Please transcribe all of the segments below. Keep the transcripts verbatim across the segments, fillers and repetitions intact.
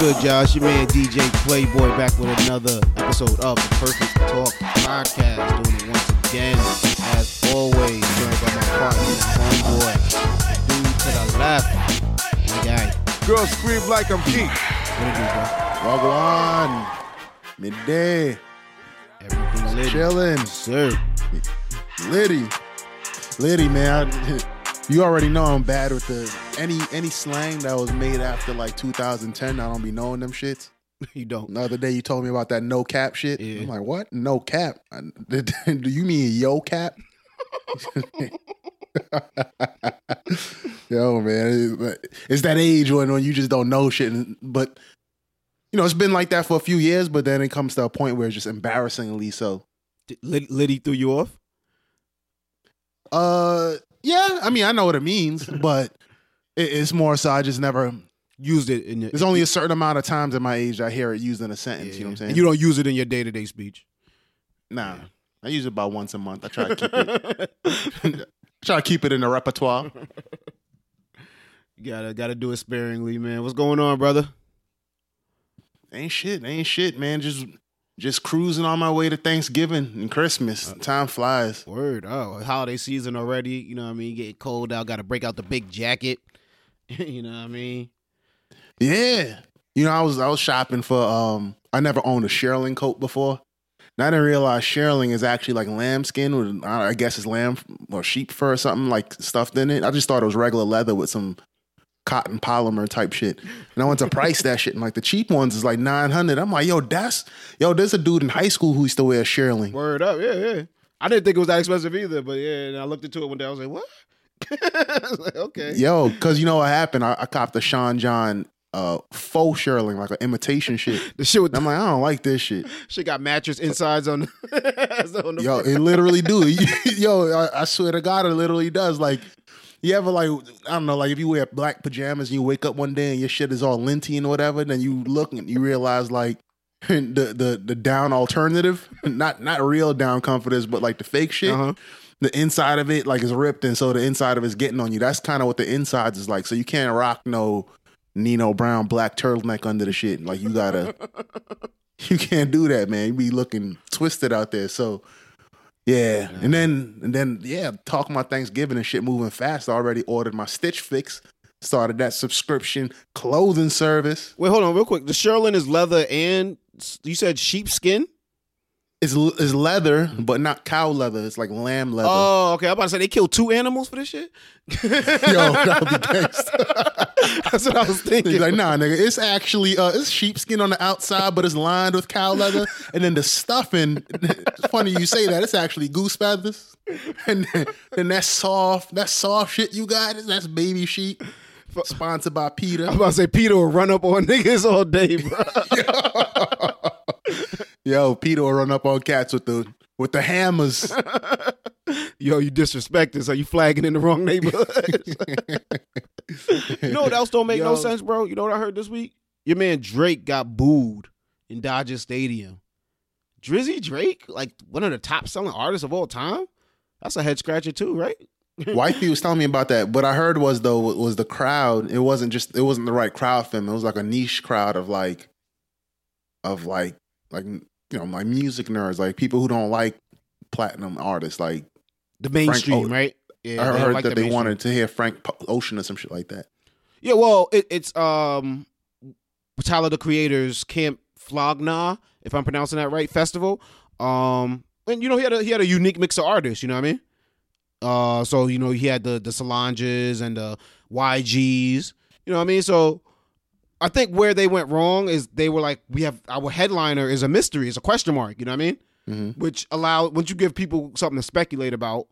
good, y'all? It's your man D J Playboy back with another episode of the Perfect Talk Podcast. Doing it once again, as always, joined by my partner, homeboy, dude to the left, my guy. Girl scream like I'm Keith. What it do, bro? Wagwan, midday. Everything litty. Chilling, sir. Liddy, Liddy, man. I, You already know I'm bad with the any any slang that was made after like two thousand ten. I don't be knowing them shits. You don't. The other day you told me about that no cap shit. Yeah. I'm like, what? No cap? I, did, do you mean yo cap? Yo, man, it's that age when, when you just don't know shit. But you know, it's been like that for a few years. But then it comes to a point where it's just embarrassingly so. Did Liddy threw you off? Uh. Yeah, I mean, I know what it means, but it's more so I just never used it. In your, There's only a certain amount of times at my age I hear it used in a sentence, yeah, you know what I'm saying? And you don't use it in your day-to-day speech? Nah, yeah. I use it about once a month. I try to keep it try to keep it in the repertoire. You gotta, gotta do it sparingly, man. What's going on, brother? Ain't shit, ain't shit, man. Just... Just cruising on my way to Thanksgiving and Christmas. Time flies. Word. Oh, holiday season already. You know what I mean? Getting cold out. Got to break out the big jacket. You know what I mean? Yeah. You know, I was I was shopping for, um. I never owned a shearling coat before. And I didn't realize shearling is actually like lambskin. Or I guess it's lamb or sheep fur or something like stuffed in it. I just thought it was regular leather with some cotton polymer type shit, and I went to price that shit, and like the cheap ones is like nine hundred. I'm like, yo, that's yo. There's a dude in high school who used to wear a shearling. Word up, yeah, yeah. I didn't think it was that expensive either, but yeah. And I looked into it one day. I was like, what? I was like, okay, yo, because you know what happened? I, I copped a Sean John uh, faux shearling, like an imitation shit. The shit with the- I'm like, I don't like this shit. Shit got mattress insides on. The- on the- yo, it literally do. Yo, I, I swear to God, it literally does. Like. You ever like, I don't know, like if you wear black pajamas and you wake up one day and your shit is all linty and whatever, then you look and you realize like the the, the down alternative, not not real down comforters, but like the fake shit, uh-huh. The inside of it like is ripped and so the inside of it's getting on you. That's kind of what the insides is like. So you can't rock no Nino Brown black turtleneck under the shit. Like you gotta, you can't do that, man. You be looking twisted out there. So. Yeah, and then and then yeah, talking about Thanksgiving and shit moving fast. I already ordered my Stitch Fix, started that subscription clothing service. Wait, hold on, real quick. The shearling is leather, and you said sheepskin. It's it's leather, but not cow leather. It's like lamb leather. Oh, okay. I'm about to say they killed two animals for this shit. Yo, that would be gangsta. That's what I was thinking. Like, nah, nigga, it's actually uh, it's sheepskin on the outside, but it's lined with cow leather, and then the stuffing. It's funny you say that. It's actually goose feathers, and then, and that soft that soft shit you got is that's baby sheep. Sponsored by Peter. I'm about to say Peter will run up on niggas all day, bro. Yo, Peter will run up on cats with the with the hammers. Yo, you disrespecting, so you flagging in the wrong neighborhood. You know what else don't make Yo. no sense, bro? You know what I heard this week? Your man Drake got booed in Dodger Stadium. Drizzy Drake, like one of the top selling artists of all time? That's a head scratcher too, right? Wifey was telling me about that. What I heard was though was the crowd. It wasn't just it wasn't the right crowd for him. It was like a niche crowd of like of like like you know, like music nerds, like people who don't like platinum artists, like the mainstream, Frank o- right? Yeah, I heard like that the they mainstream. wanted to hear Frank Ocean or some shit like that. Yeah, well, it, it's um, Tyler the Creator's Camp Flog Gnaw, if I'm pronouncing that right, festival. Um, and you know he had a he had a unique mix of artists. You know what I mean? Uh, so you know he had the the Solanges and the Y Gs. You know what I mean? So. I think where they went wrong is they were like, we have our headliner is a mystery, it's a question mark, you know what I mean? Mm-hmm. Which allows, once you give people something to speculate about,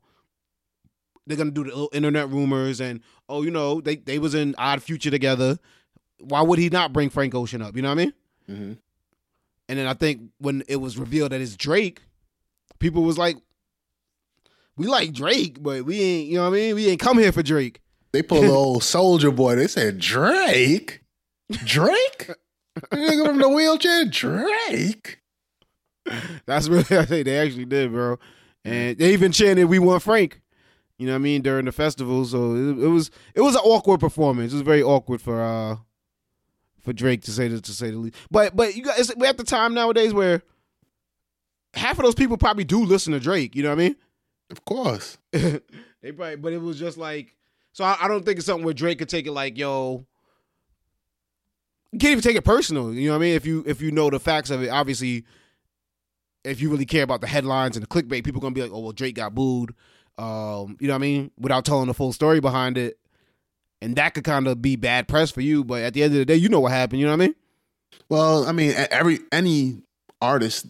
they're going to do the little internet rumors and, oh, you know, they, they was in Odd Future together. Why would he not bring Frank Ocean up, you know what I mean? Mm-hmm. And then I think when it was revealed that it's Drake, people was like, we like Drake, but we ain't, you know what I mean? We ain't come here for Drake. They pulled the old Soldier Boy. They said, Drake? Drake? Nigga from the wheelchair? Drake? That's really, I think they actually did, bro. And they even chanted, "We want Frank." You know what I mean? During the festival. So it, it was it was an awkward performance. It was very awkward for uh, for Drake, to say the, to say the least. But but you guys, we're at the time nowadays where half of those people probably do listen to Drake. You know what I mean? Of course. They probably, but it was just like, so I, I don't think it's something where Drake could take it like, yo, you can't even take it personal. You know what I mean? If you if you know the facts of it, obviously, if you really care about the headlines and the clickbait, people are going to be like, oh, well, Drake got booed. Um, you know what I mean? Without telling the full story behind it. And that could kind of be bad press for you. But at the end of the day, you know what happened. You know what I mean? Well, I mean, every any artist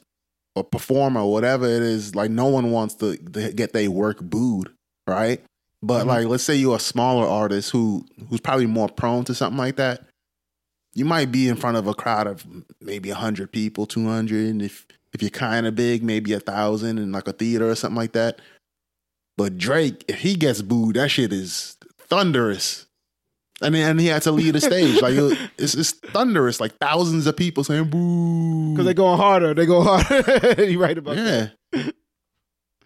or performer or whatever it is, like, no one wants to, to get their work booed, right? But, mm-hmm. like, let's say you're a smaller artist who who's probably more prone to something like that. You might be in front of a crowd of maybe one hundred people, two hundred, and if, if you're kind of big, maybe one thousand in, like, a theater or something like that. But Drake, if he gets booed, that shit is thunderous. And then and he had to leave the stage. Like, it's, it's thunderous. Like, thousands of people saying boo. Because they're going harder. They go harder. You're right about yeah. that. Yeah.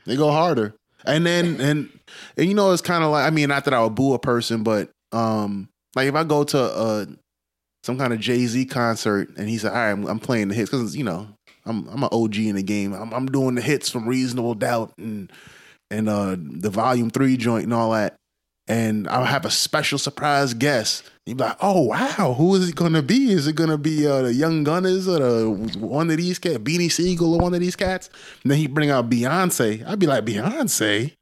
They go harder. And then, and, and you know, it's kind of like, I mean, not that I would boo a person, but, um, like, if I go to a, some kind of Jay-Z concert and he said, all right, I'm, I'm playing the hits. Because, you know, I'm I'm an O G in the game. I'm, I'm doing the hits from Reasonable Doubt and, and uh, the Volume three joint and all that. And I'll have a special surprise guest. You'd be like, oh, wow, who is it going to be? Is it going to be uh, the Young Gunners or the, one of these cats, Beanie Siegel or one of these cats? And then he'd bring out Beyonce. I'd be like, Beyonce?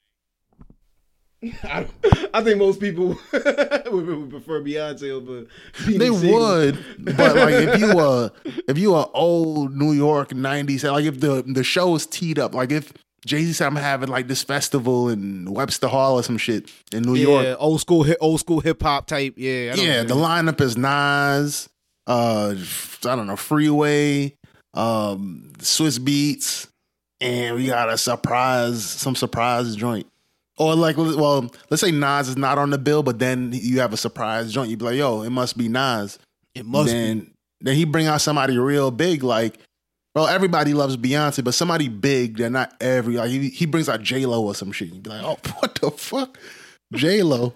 I, I think most people would, would prefer Beyonce over Beanie They Siegel. Would. But like, if you are if you are old New York nineties, like if the, the show is teed up, like if Jay-Z said, I'm having like this festival in Webster Hall or some shit in New yeah, York. Yeah, old school, old school hip hop type. Yeah, I don't yeah. know. The lineup is Nas, uh, I don't know, Freeway, um, Swiss Beats, and we got a surprise, some surprise joint. Or like, well, let's say Nas is not on the bill, but then you have a surprise joint. You be like, yo, it must be Nas. It must. Then be. then he bring out somebody real big, like. Well, everybody loves Beyonce, but somebody big, they're not every. Like he, he brings out J-Lo or some shit. You'd be like, oh, what the fuck? J-Lo.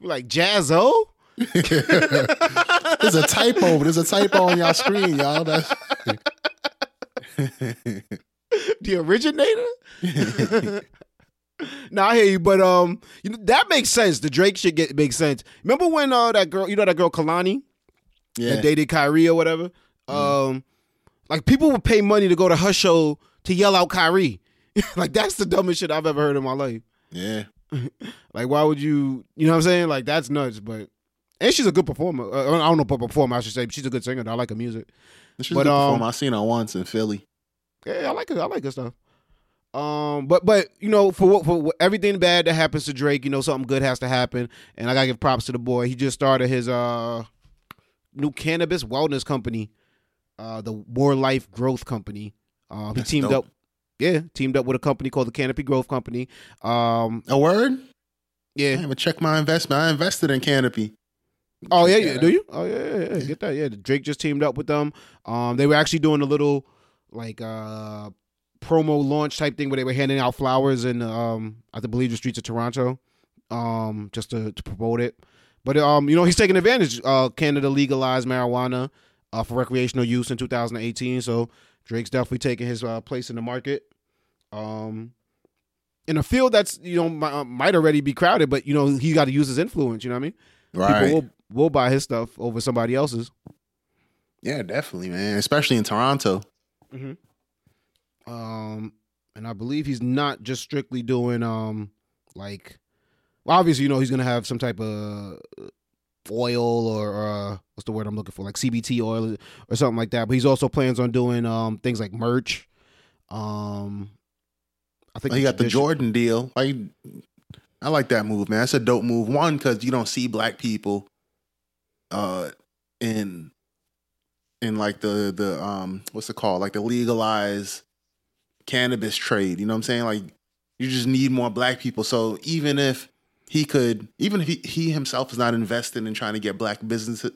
Like, Jazzo? There's a typo. There's a typo on y'all screen, y'all. That's... The originator? No, I hear you, but um, you know, that makes sense. The Drake shit get, makes sense. Remember when uh, that girl, you know that girl Kalani? Yeah. That dated Kyrie or whatever? Mm. Um... Like, people would pay money to go to her show to yell out Kyrie. Like, that's the dumbest shit I've ever heard in my life. Yeah. Like, why would you, you know what I'm saying? Like, that's nuts, but, and she's a good performer. Uh, I don't know about performer, I should say, but she's a good singer. Though. I like her music. She's but, a good um, performer. I seen her once in Philly. Yeah, I like her. I like her stuff. Um, but, but you know, for for everything bad that happens to Drake, you know, something good has to happen, and I got to give props to the boy. He just started his uh new cannabis wellness company. Uh, the More Life Growth Company. Uh, he That's teamed dope. up, yeah, teamed up with a company called the Canopy Growth Company. Um, a word, yeah. I haven't checked my investment. I invested in Canopy. Oh yeah, yeah. Do you? Oh yeah, yeah, yeah. Get that. Yeah, Drake just teamed up with them. Um, they were actually doing a little like uh promo launch type thing where they were handing out flowers in um I believe the streets of Toronto, um, just to, to promote it. But um, you know, he's taking advantage. Uh, Canada legalized marijuana. Uh, for recreational use in two thousand eighteen, so Drake's definitely taking his uh, place in the market, um, in a field that's you know my, uh, might already be crowded, but you know he got to use his influence. You know what I mean? Right. People will, will buy his stuff over somebody else's. Yeah, definitely, man. Especially in Toronto. Mm-hmm. Um, and I believe he's not just strictly doing um like, well, obviously you know he's gonna have some type of. Oil or uh, what's the word I'm looking for, like C B T oil or something like that. But he's also plans on doing um, things like merch. Um, I think oh, he got tradition. the Jordan deal. Like, I like that move, man. That's a dope move. One, because you don't see black people uh, in in like the the um, what's it called, like the legalized cannabis trade. You know what I'm saying? Like, you just need more black people. So even if He could, even if he, he himself is not invested in trying to get black businesses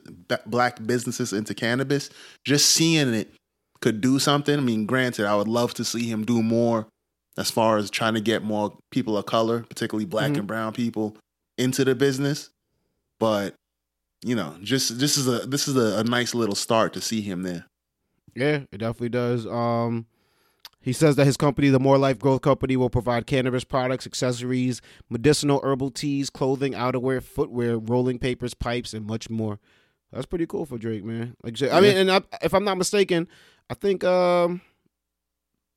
black businesses into cannabis, just seeing it could do something. I mean, granted, I would love to see him do more as far as trying to get more people of color, particularly black mm-hmm. and brown people, into the business. But you know, just this is a this is a, a nice little start to see him there. Yeah, it definitely does. Um, he says that his company, the More Life Growth Company, will provide cannabis products, accessories, medicinal herbal teas, clothing, outerwear, footwear, rolling papers, pipes, and much more. That's pretty cool for Drake, man. Like, I mean, yeah. and I, if I'm not mistaken, I think um,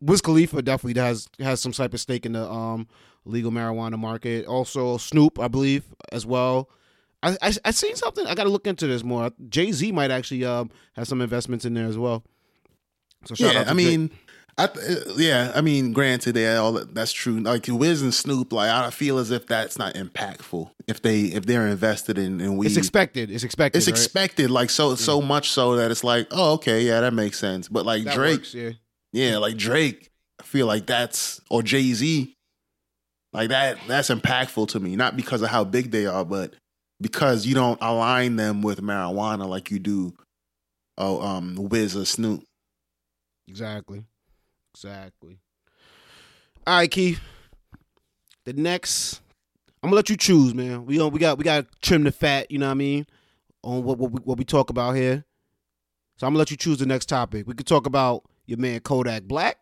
Wiz Khalifa definitely has has some type of stake in the um, legal marijuana market. Also, Snoop, I believe, as well. I I, I seen something. I got to look into this more. Jay-Z might actually um, have some investments in there as well. So shout yeah, out to I Drake. mean, I yeah, I mean, granted, they all that's true. Like Wiz and Snoop, like I feel as if that's not impactful if they if they're invested in, in weed. It's expected. It's expected. It's right? expected. Like so yeah. so much so that it's like, oh, okay, yeah, that makes sense. But like that Drake, works, yeah. yeah, like Drake, I feel like that's or Jay-Z, like that that's impactful to me. Not because of how big they are, but because you don't align them with marijuana like you do, oh, um, Wiz or Snoop. Exactly. Exactly. All right, Keith. The next, I'm gonna let you choose, man. We don't, we got we got to trim the fat, you know what I mean, on what what we, what we talk about here. So I'm gonna let you choose the next topic. We could talk about your man Kodak Black,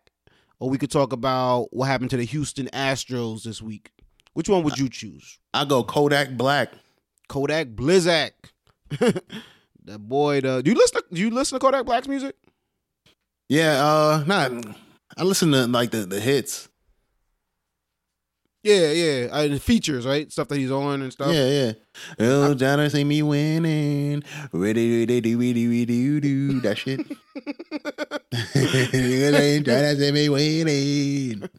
or we could talk about what happened to the Houston Astros this week. Which one would you choose? I go Kodak Black. Kodak Blizzak. That boy. The, do you listen? To, do you listen to Kodak Black's music? Yeah, uh, not. I listen to like the, the hits. Yeah, yeah, I, the features, right? Stuff that he's on and stuff. Yeah, yeah. Oh, Donna see me winning. Ready, ready, ready, ready, do that shit. Donna see me winning.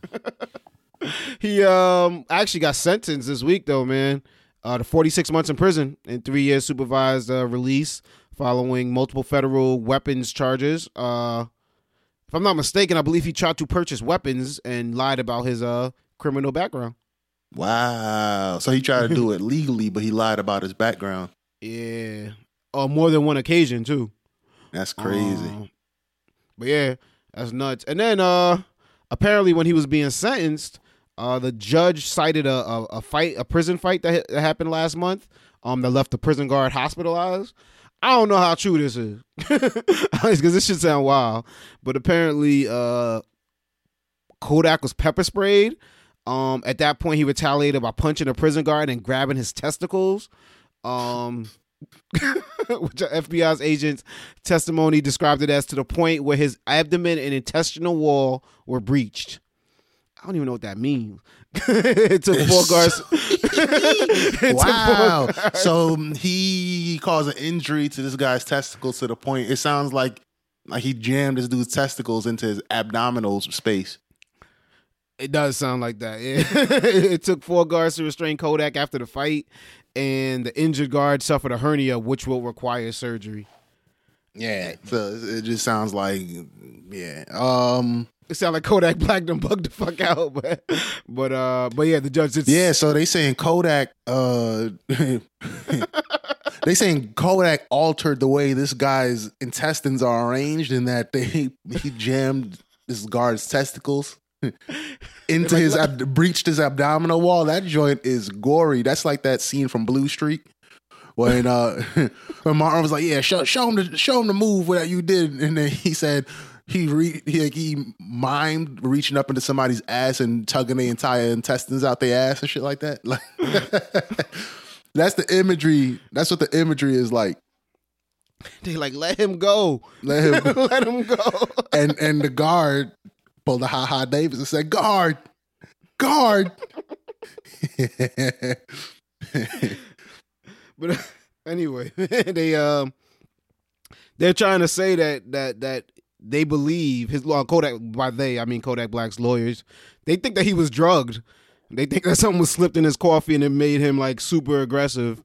He um actually got sentenced this week though, man. Uh, to forty-six months in prison and three years supervised uh, release following multiple federal weapons charges. Uh. If I'm not mistaken, I believe he tried to purchase weapons and lied about his uh, criminal background. Wow. So he tried to do it legally, but he lied about his background. Yeah. On more than one occasion, too. That's crazy. Um, but yeah, that's nuts. And then uh, apparently when he was being sentenced, uh, the judge cited a, a, a fight, a prison fight that, that happened last month um, that left the prison guard hospitalized. I don't know how true this is, because this should sound wild, but apparently uh, Kodak was pepper sprayed. Um, at that point, he retaliated by punching a prison guard and grabbing his testicles, um, which F B I's agent's testimony described it as to the point where his abdomen and intestinal wall were breached. I don't even know what that means. It took four guards. Wow. Four guards. So he caused an injury to this guy's testicles to the point, it sounds like like he jammed this dude's testicles into his abdominal space. It does sound like that. Yeah. It took four guards to restrain Kodak after the fight, and the injured guard suffered a hernia, which will require surgery. Yeah. So it just sounds like, yeah. Um... It sounded like Kodak Black done bugged the fuck out, but but uh, but yeah, the judge did. Yeah, so they saying Kodak, uh, they saying Kodak altered the way this guy's intestines are arranged, in that they he jammed this guard's testicles into his ab- breached his abdominal wall. That joint is gory. That's like that scene from Blue Streak. When uh, when Martin was like, "Yeah, show, show him the show him the move that you did," and then he said. He re- he, like, he mimed reaching up into somebody's ass and tugging the entire intestines out their ass and shit like that. Like that's the imagery. That's what the imagery is like. They like let him go, let him let him go. And and the guard pulled the Ha Ha Davis and said, "Guard, guard." But anyway, they um they're trying to say that that that. They believe his law, Kodak, by they, I mean Kodak Black's lawyers, they think that he was drugged. They think that something was slipped in his coffee and it made him like super aggressive.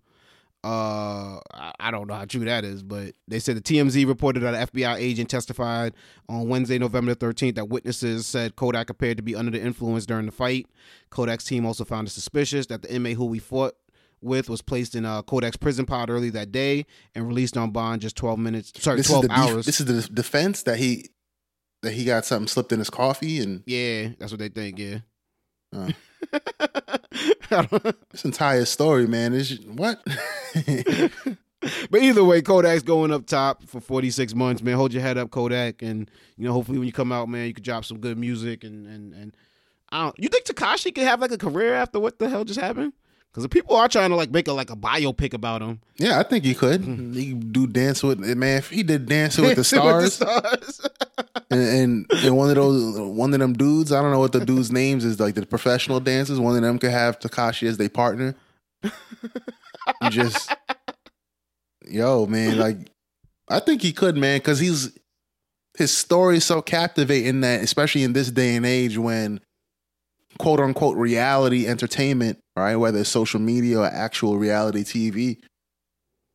Uh, I don't know how true that is, but they said the T M Z reported that an F B I agent testified on Wednesday, November thirteenth, that witnesses said Kodak appeared to be under the influence during the fight. Kodak's team also found it suspicious that the inmate who we fought with was placed in uh, Kodak's prison pod early that day and released on bond just twelve minutes. Sorry, this twelve is the hours. Def- this is the defense that he that he got something slipped in his coffee and yeah, that's what they think. Yeah, uh. This entire story, man, is what But either way, Kodak's going up top for forty-six months, man. Hold your head up, Kodak. And, you know, hopefully when you come out, man, you can drop some good music. And, and, and I don't, you think Tekashi could have like a career after what the hell just happened? Because people are trying to like make a like a biopic about him. Yeah, I think he could. Mm-hmm. He do Dance with man. He did Dance with the Stars. With the stars. and, and and one of those one of them dudes. I don't know what the dude's names is. Like the professional dancers. One of them could have Tekashi as their partner. You just yo man, like I think he could, man, because he's his story is so captivating that, especially in this day and age when quote unquote reality entertainment, right? Whether it's social media or actual reality T V,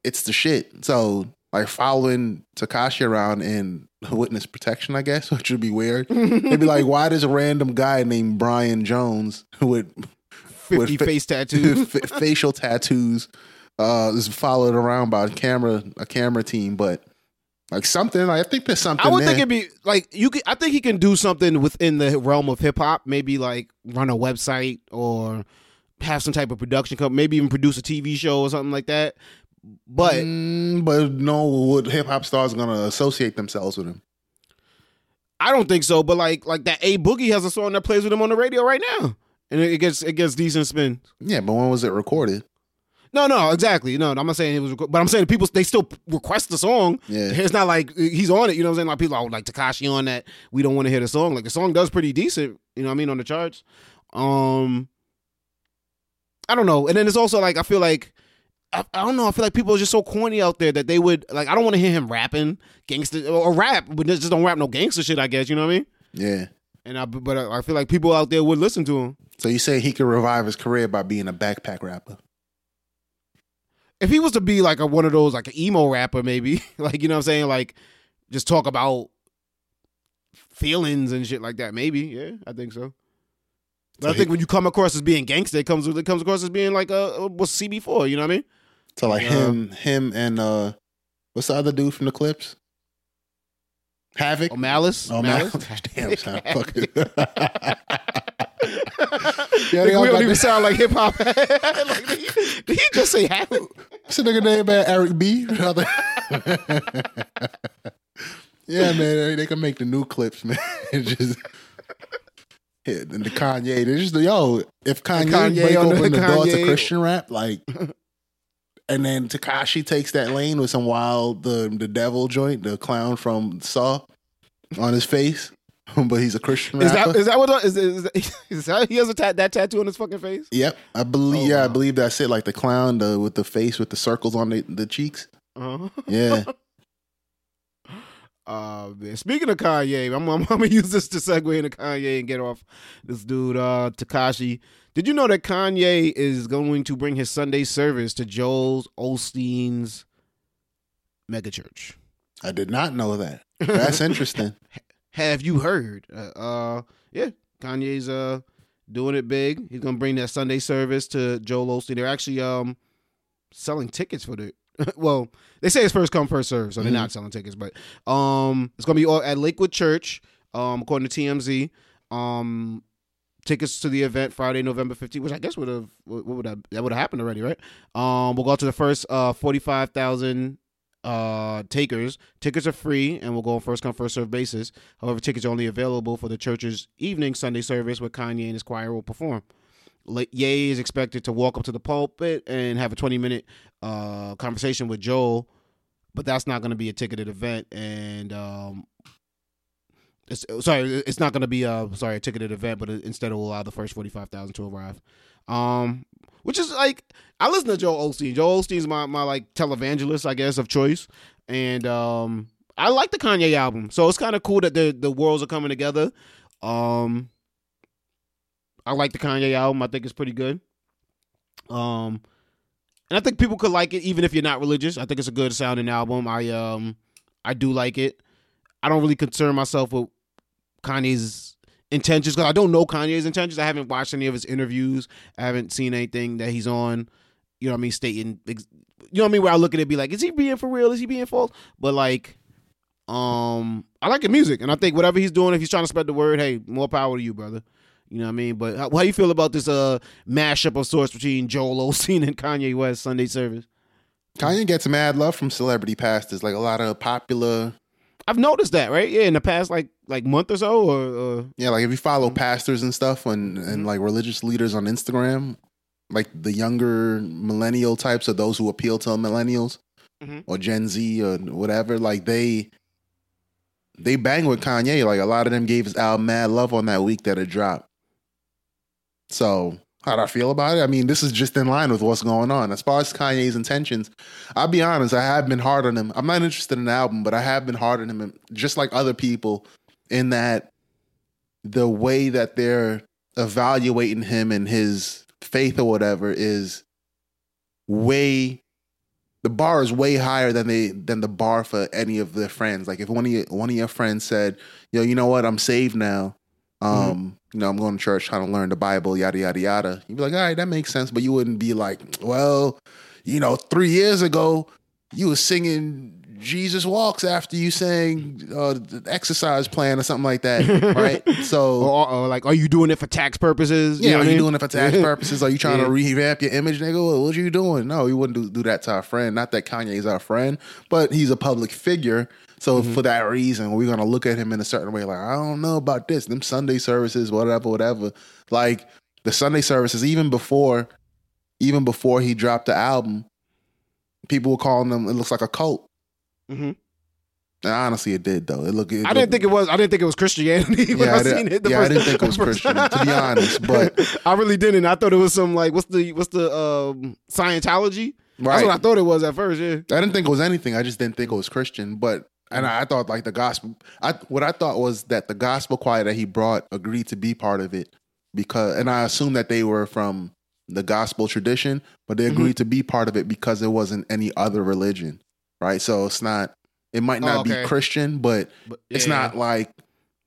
it's the shit. So like following Tekashi around in witness protection, I guess, which would be weird. They'd be like, why does a random guy named Brian Jones with fifty with fa- face tattoos, f- facial tattoos, uh, is followed around by a camera, a camera team, but. Like something, like I think there's something. I would there. think it'd be like you. Could, I think he can do something within the realm of hip hop. Maybe like run a website or have some type of production company. Maybe even produce a T V show or something like that. But mm, but no, would hip hop stars gonna associate themselves with him? I don't think so. But like like that A Boogie has a song that plays with him on the radio right now, and it gets it gets decent spin. Yeah, but when was it recorded? No, no, exactly. No, I'm not saying it was, but I'm saying the people, they still request the song. Yeah. It's not like he's on it. You know what I'm saying? Like people are like, Tekashi on that. We don't want to hear the song. Like the song does pretty decent, you know what I mean, on the charts. Um, I don't know. And then it's also like, I feel like, I, I don't know. I feel like people are just so corny out there that they would, like, I don't want to hear him rapping gangster or rap, but just don't rap no gangster shit, I guess. You know what I mean? Yeah. And I, but I feel like people out there would listen to him. So you say he could revive his career by being a backpack rapper? If he was to be like a, one of those, like an emo rapper, maybe, like, you know what I'm saying? Like just talk about feelings and shit like that. Maybe. Yeah, I think so. But so I think he, when you come across as being gangster, it comes, it comes across as being like a, what's C B four, you know what I mean? So like uh, him, him and uh, what's the other dude from the clips? Havoc? Oh, Malice? Oh, Malice? Malice? Damn, son, fuck it. Yeah, they we don't even that. Sound like hip hop. Like, did, he, did he just say half? What's the nigga name, man? Eric B. Yeah, man, they can make the new clips, man. Just hit yeah, and the Kanye. They just yo, if Kanye, Kanye break open the, the door to Christian rap, like, and then Tekashi takes that lane with some wild the the devil joint, the clown from Saw on his face. But he's a Christian rapper. Is that is that what is, is, that, is that, he has a ta- that tattoo on his fucking face? Yep, I believe. Oh, yeah, wow. I believe that's it. Like the clown the, with the face with the circles on the, the cheeks. Uh-huh. Yeah. Uh, man. Speaking of Kanye, I'm, I'm, I'm gonna use this to segue into Kanye and get off this dude, uh, Tekashi. Did you know that Kanye is going to bring his Sunday service to Joel Osteen's megachurch? I did not know that. That's interesting. Have you heard? Uh, uh, yeah, Kanye's uh, doing it big. He's going to bring that Sunday service to Joel Osteen. They're actually um, selling tickets for the... Well, they say it's first come, first serve, so they're mm-hmm. not selling tickets. But um, it's going to be at Lakewood Church, um, according to T M Z. Um, tickets to the event Friday, November fifteenth, which I guess would have... What would have, that would have happened already, right? Um, we'll go to the first uh, forty-five thousand... Uh, takers. Tickets are free and will go on first come, first serve basis. However, tickets are only available for the church's evening Sunday service where Kanye and his choir will perform. Ye is expected to walk up to the pulpit and have a twenty minute uh, conversation with Joel, but that's not going to be a ticketed event. And um, it's, sorry, it's not going to be a, sorry, a ticketed event, but instead it will allow the first forty-five thousand to arrive. Um, Which is like, I listen to Joel Osteen. Joel Osteen's my, my like televangelist, I guess, of choice. And um, I like the Kanye album. So it's kind of cool that the, the worlds are coming together. Um, I like the Kanye album. I think it's pretty good. Um, and I think people could like it even if you're not religious. I think it's a good sounding album. I um I do like it. I don't really concern myself with Kanye's intentions, because I don't know Kanye's intentions. I haven't watched any of his interviews. I haven't seen anything that he's on, you know what I mean, stating, you know what I mean, where I look at it and be like, is he being for real? Is he being false? But like, um, I like the music, and I think whatever he's doing, if he's trying to spread the word, hey, more power to you, brother. You know what I mean? But how, how you feel about this uh mashup of sorts between Joel Osteen and Kanye West Sunday service? Kanye gets mad love from celebrity pastors, like a lot of popular. I've noticed that, right? Yeah, in the past like like month or so, or, or... yeah, like if you follow pastors and stuff and and mm-hmm. like religious leaders on Instagram, like the younger millennial types or those who appeal to millennials mm-hmm. or Gen Z or whatever, like they they bang with Kanye. Like a lot of them gave his album mad love on that week that it dropped. So how do I feel about it? I mean, this is just in line with what's going on. As far as Kanye's intentions, I'll be honest, I have been hard on him. I'm not interested in the album, but I have been hard on him, just like other people, in that the way that they're evaluating him and his faith or whatever is way, the bar is way higher than they than the bar for any of their friends. Like if one of your, one of your friends said, yo, you know what, I'm saved now. Um, mm-hmm. You know, I'm going to church trying to learn the Bible, yada, yada, yada. You'd be like, all right, that makes sense. But you wouldn't be like, well, you know, three years ago, you were singing Jesus Walks after you sang uh, the exercise plan or something like that, right? So, or, or like, are you doing it for tax purposes? You yeah, know are you mean? doing it for tax purposes? Are you trying yeah. to revamp your image, nigga? What are you doing? No, you wouldn't do, do that to our friend. Not that Kanye's our friend, but he's a public figure. So mm-hmm. for that reason, we're going to look at him in a certain way. Like, I don't know about this. Them Sunday services, whatever, whatever. Like the Sunday services, even before, even before he dropped the album, people were calling them, it looks like a cult. Mm-hmm. And honestly, it did though. It looked. It I looked, didn't think it was. I didn't think it was Christianity when yeah, I, I seen it. The yeah, first, I didn't think it was Christian, to be honest. But I really didn't. I thought it was some like what's the what's the um, Scientology? Right. That's what I thought it was at first. Yeah. I didn't think it was anything. I just didn't think it was Christian. But and I, I thought like the gospel. I what I thought was that the gospel choir that he brought agreed to be part of it because, and I assumed that they were from the gospel tradition, but they agreed mm-hmm. to be part of it because there wasn't any other religion. Right, so it's not. It might not oh, okay. be Christian, but, but yeah. it's not like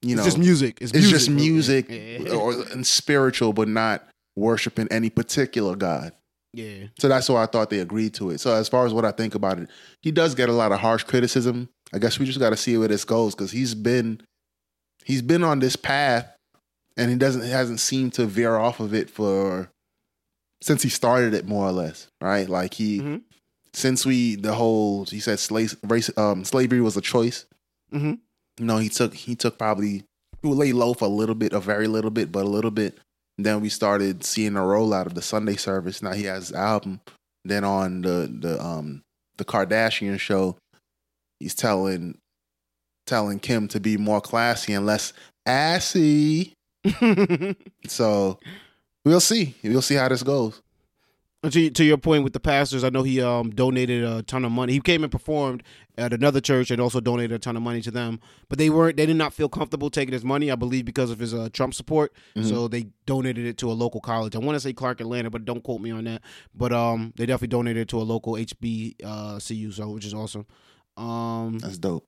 you know. It's just music. It's, it's music. just music, yeah. or and spiritual, but not worshiping any particular god. Yeah. So that's why I thought they agreed to it. So as far as what I think about it, he does get a lot of harsh criticism. I guess we just got to see where this goes because he's been he's been on this path, and he doesn't hasn't seemed to veer off of it for since he started it more or less. Right, like he. Mm-hmm. Since we the whole he said slaves, race, um, slavery was a choice. Mm-hmm. You know he took he took probably he would lay low for a little bit, a very little bit, but a little bit. And then we started seeing a rollout of the Sunday service. Now he has his album. Then on the the um the Kardashian show, he's telling telling Kim to be more classy and less assy. So we'll see. We'll see how this goes. To, to your point with the pastors, I know he um, donated a ton of money. He came and performed at another church and also donated a ton of money to them. But they weren't; they did not feel comfortable taking his money, I believe, because of his uh, Trump support. Mm-hmm. So they donated it to a local college. I want to say Clark Atlanta, but don't quote me on that. But um, they definitely donated it to a local H B C U, so which is awesome. Um, That's dope.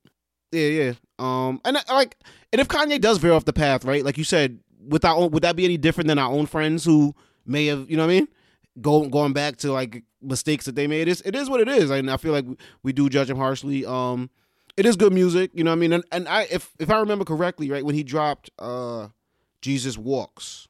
Yeah, yeah. Um, and I, like, and if Kanye does veer off the path, right? Like you said, with our own, would that be any different than our own friends who may have, you know what I mean? Going going back to like mistakes that they made, it's, it is what it is. I mean, I feel like we do judge him harshly. Um, it is good music, you know what I mean? And, and I, if if I remember correctly, right when he dropped uh, Jesus Walks,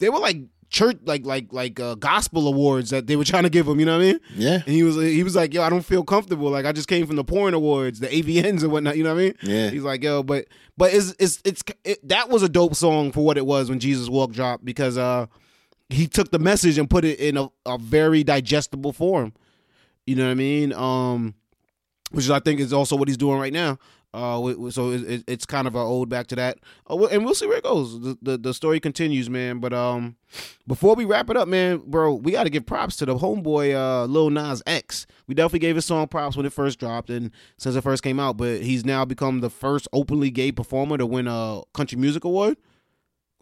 they were like church, like like like uh, gospel awards that they were trying to give him. You know what I mean? Yeah. And he was he was like, yo, I don't feel comfortable. Like I just came from the porn awards, the A V Ns and whatnot. You know what I mean? Yeah. He's like, yo, but but it's it's it's it, that was a dope song for what it was when Jesus Walk dropped because uh. He took the message and put it in a, a very digestible form. You know what I mean? Um, which I think is also what he's doing right now. Uh, so it, it's kind of an ode back to that. Uh, and we'll see where it goes. The, the, the story continues, man. But um, before we wrap it up, man, bro, we got to give props to the homeboy uh, Lil Nas X. We definitely gave his song props when it first dropped and since it first came out. But he's now become the first openly gay performer to win a country music award.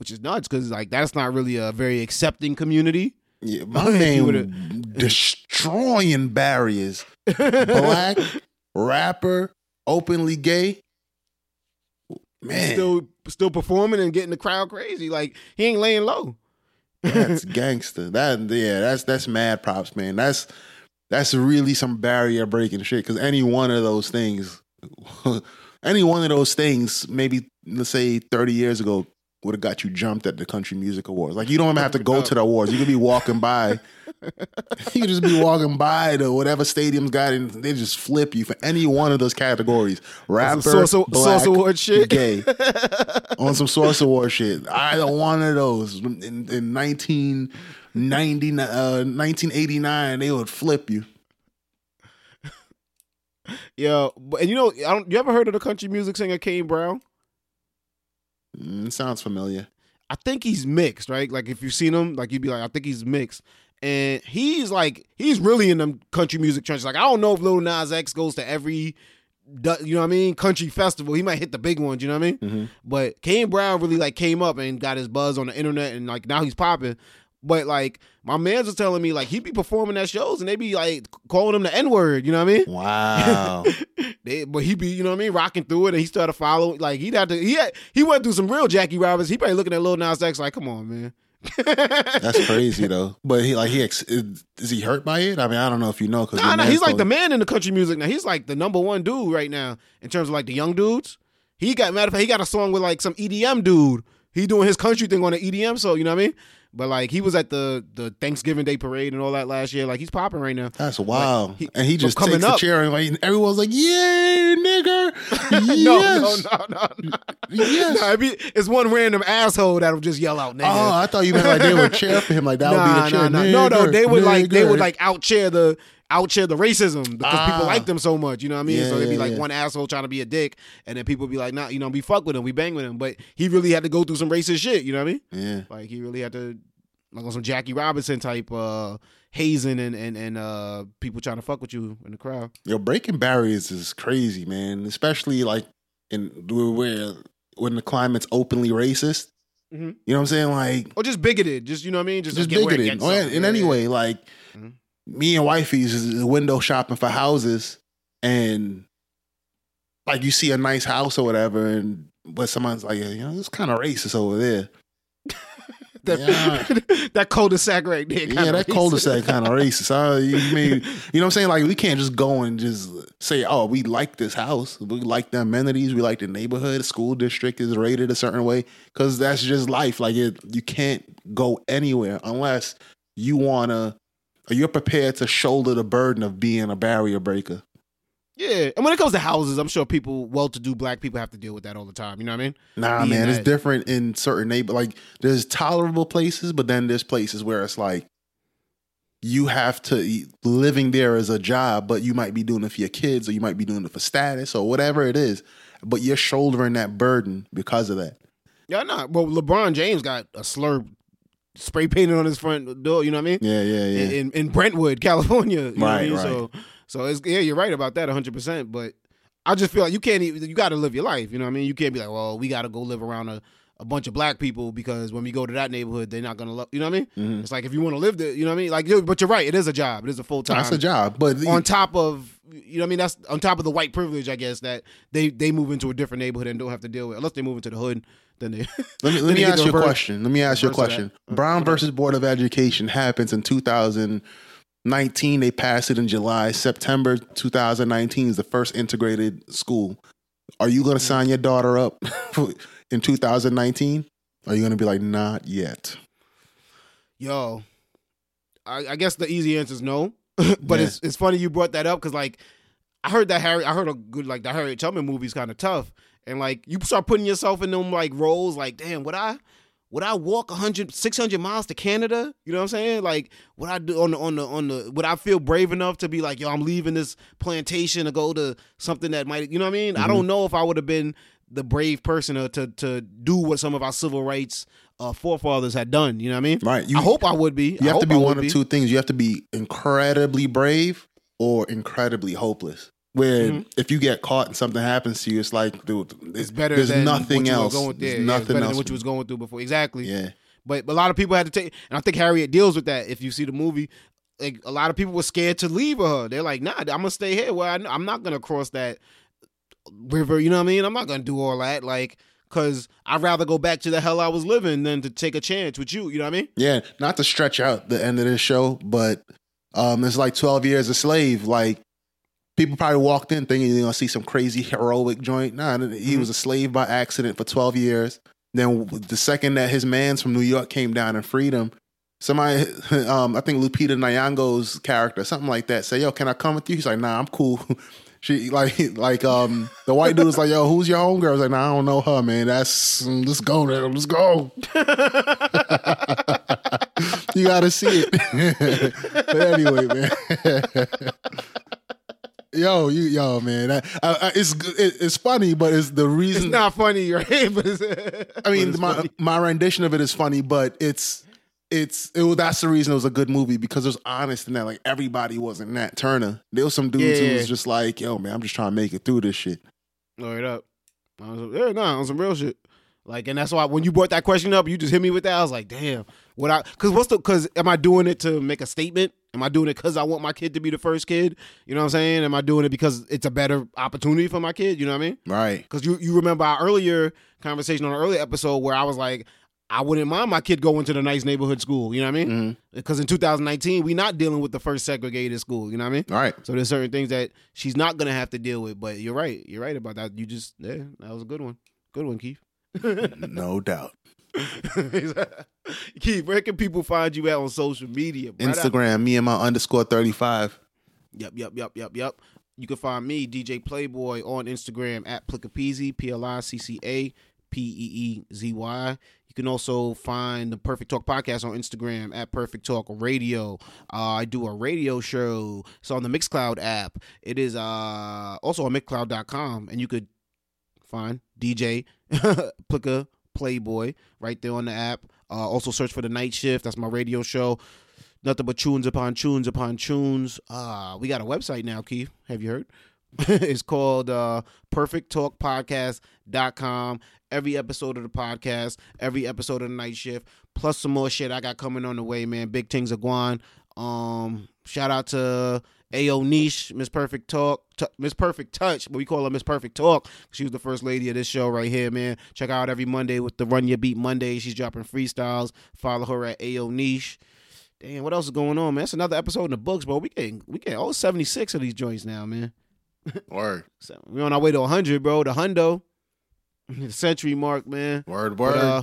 Which is nuts because like that's not really a very accepting community. Yeah, my man destroying barriers. Black rapper, openly gay. Man, still still performing and getting the crowd crazy. Like he ain't laying low. That's gangster. That yeah, that's that's mad props, man. That's that's really some barrier breaking shit. Because any one of those things, any one of those things, maybe let's say thirty years ago. Would have got you jumped at the Country Music Awards. Like you don't even have to go to the awards. You could be walking by You just be walking by to whatever stadium's got, and they just flip you for any one of those categories. Rapper, source, black, source award shit, gay, on some source award shit. I don't want one of those. In, in nineteen ninety-nine, they would flip you. Yo, and you know, I don't. You ever heard of the country music singer Kane Brown? Mm, sounds familiar. I think he's mixed, right? Like if you've seen him, like you'd be like, I think he's mixed. And he's like, he's really in them country music trenches. Like I don't know if Lil Nas X goes to every, you know what I mean, country festival. He might hit the big ones, you know what I mean? Mm-hmm. But Kane Brown really like came up and got his buzz on the internet, and like now he's popping. But like my mans was telling me, like he be performing at shows and they be like calling him the N-word, you know what I mean? Wow. They, but he be, you know what I mean, rocking through it, and he started following. Like he'd have to, he had, he went through some real Jackie Robinson. He probably looking at Lil Nas X like, come on, man. That's crazy though. But he like he ex- is he hurt by it? I mean, I don't know if you know. Cause nah, nah, he's like the man in the country music now. He's like the number one dude right now in terms of like the young dudes. He got matter of fact, he got a song with like some E D M dude. He doing his country thing on the E D M, so you know what I mean. But like he was at the, the Thanksgiving Day parade and all that last year. Like he's popping right now. That's wild. Like, he, and he just takes up the chair and like everyone's like, "Yay, nigger!" Yes. no, no, no, no, no. Yes, no, be, it's one random asshole that'll just yell out, "Nigger." Oh, I thought you meant like they would cheer for him. Like that nah, would be the chair. Nah, nah. No, no, they would nigger. like they would like outcheer the outcheer the racism because ah. people like them so much. You know what I mean? Yeah, so they'd be like yeah. one asshole trying to be a dick, and then people would be like, "Nah, you know, we fuck with him, we bang with him." But he really had to go through some racist shit. You know what I mean? Yeah, like he really had to. Like on some Jackie Robinson type uh, hazing and and, and uh, people trying to fuck with you in the crowd. Yo, breaking barriers is crazy, man. Especially like in where when the climate's openly racist. Mm-hmm. You know what I'm saying? Like or just bigoted, just you know what I mean? Just, just bigoted. Or in, in any way, like mm-hmm. me and wifey's is window shopping for houses, and like you see a nice house or whatever, and but someone's like, you know, it's kind of racist over there. That, yeah. that cul-de-sac right there. Yeah, that racist. cul-de-sac kind of racist. I mean, you know what I'm saying? Like, we can't just go and just say, oh, we like this house. We like the amenities. We like the neighborhood. The school district is rated a certain way because that's just life. Like, it, you can't go anywhere unless you want to, or you're prepared to shoulder the burden of being a barrier breaker. Yeah, and when it comes to houses, I'm sure people, well-to-do black people have to deal with that all the time. You know what I mean? Nah, Being man, that. It's different in certain neighbor. Like, there's tolerable places, but then there's places where it's like, you have to, living there is a job, but you might be doing it for your kids, or you might be doing it for status, or whatever it is. But you're shouldering that burden because of that. Yeah, no, well, LeBron James got a slurb spray painted on his front door, you know what I mean? Yeah, yeah, yeah. In, in Brentwood, California. You know what I mean? Right, right. So, So, it's, yeah, you're right about that one hundred percent, but I just feel like you can't even, you got to live your life, you know what I mean? You can't be like, well, we got to go live around a, a bunch of black people because when we go to that neighborhood, they're not going to love, you know what I mean? Mm-hmm. It's like, if you want to live there, you know what I mean? Like, but you're right, it is a job. It is a full-time. That's a job, but... On top of, you know what I mean? That's on top of the white privilege, I guess, that they, they move into a different neighborhood and don't have to deal with, unless they move into the hood, then they... Let me, let me ask you a birth, question. Let me ask you a question. Brown versus Board of Education happens in two thousand... nineteen, they passed it in July. September two thousand nineteen is the first integrated school. Are you going to sign your daughter up in two thousand nineteen? Are you going to be like, not yet? Yo, I, I guess the easy answer is no. But yeah. it's it's funny you brought that up because like I heard that Harry, I heard a good like the Harriet Tubman movie is kind of tough, and like you start putting yourself in them like roles. Like, damn, would I? Would I walk one hundred, six hundred miles to Canada? You know what I'm saying? Like, would I do on the on the on the? Would I feel brave enough to be like, yo, I'm leaving this plantation to go to something that might, you know what I mean? Mm-hmm. I don't know if I would have been the brave person to to, to do what some of our civil rights uh, forefathers had done. You know what I mean? Right. You, I hope I would be. You I have to be one of be. two things. You have to be incredibly brave or incredibly hopeless. Where mm-hmm. if you get caught and something happens to you, it's like, dude, it's better there's than nothing what you else. Were going there's yeah, nothing it's better else. Than what you was going through before. Exactly. Yeah. But, but a lot of people had to take, and I think Harriet deals with that. If you see the movie, like a lot of people were scared to leave her. They're like, nah, I'm going to stay here. Well, I, I'm not going to cross that river. You know what I mean? I'm not going to do all that. Like, because I'd rather go back to the hell I was living than to take a chance with you. You know what I mean? Yeah. Not to stretch out the end of this show, but um, it's like twelve years a slave. Like, people probably walked in thinking you're gonna see some crazy heroic joint. Nah, he mm-hmm. was a slave by accident for twelve years. Then the second that his mans from New York came down and freed him, Somebody, um, I think Lupita Nyong'o's character, something like that, say, yo, can I come with you? He's like, nah, I'm cool. She like like um the white dude was like, yo, who's your homegirl? I was like, nah, I don't know her, man. That's let's go there, let's go. You gotta see it. But anyway, man. Yo, you, yo, man. I, I, it's it, it's funny, but it's the reason. It's not funny, right? But it's, I mean, but my funny. my rendition of it is funny, but it's it's it. Well, that's the reason it was a good movie, because it was honest in that, like, everybody wasn't Nat Turner. There was some dudes yeah. who was just like, yo, man, I'm just trying to make it through this shit. Blow it up. I was like, yeah, nah, on some real shit. Like, and that's why when you brought that question up, you just hit me with that. I was like, damn, what I? Because what's the? Because am I doing it to make a statement? Am I doing it because I want my kid to be the first kid? You know what I'm saying? Am I doing it because it's a better opportunity for my kid? You know what I mean? Right. Because you, you remember our earlier conversation on an earlier episode where I was like, I wouldn't mind my kid going to the nice neighborhood school. You know what I mean? Because mm-hmm. in two thousand nineteen, we're not dealing with the first segregated school. You know what I mean? Right. So there's certain things that she's not going to have to deal with. But you're right. You're right about that. You just, yeah, that was a good one. Good one, Keith. No doubt. Keith, where can people find you at on social media? Right Instagram, out. Me and my underscore thirty-five. Yep, yep, yep, yep, yep. You can find me, D J Playboy, on Instagram at Plickapeezy, P L I C C A P E E Z Y. You can also find the Perfect Talk Podcast on Instagram at Perfect Talk Radio. Uh, I do a radio show. It's on the Mixcloud app. It is uh, also on mixcloud dot com, and you could find D J Plicka Playboy right there on the app. Uh, also search for The Night Shift. That's my radio show. Nothing but tunes upon tunes upon tunes. Uh, we got a website now, Keith. Have you heard? It's called uh, perfect talk podcast dot com. Every episode of the podcast, every episode of The Night Shift, plus some more shit I got coming on the way, man. Big things are going. Um, shout out to Ao Niche, Miss Perfect Talk, t- Miss Perfect Touch, but we call her Miss Perfect Talk. She was the first lady of this show right here, man. Check her out every Monday with the Run Your Beat Monday. She's dropping freestyles. Follow her at Ao Niche. Damn, what else is going on, man? That's another episode in the books, bro. We getting we getting all seventy-six of these joints now, man. Word. So we're on our way to one hundred, bro. The hundo, the century mark, man. Word, word. But, uh,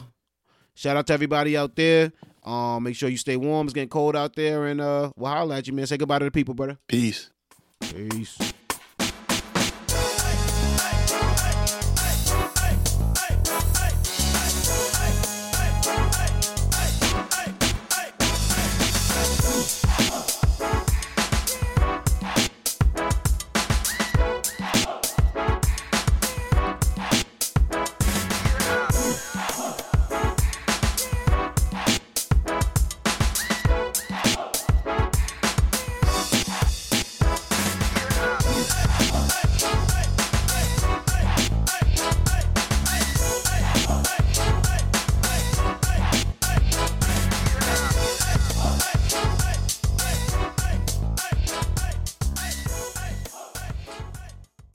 shout out to everybody out there. Um, make sure you stay warm. It's getting cold out there, and uh, we'll holler at you, man. Say goodbye to the people, brother. Peace. Peace.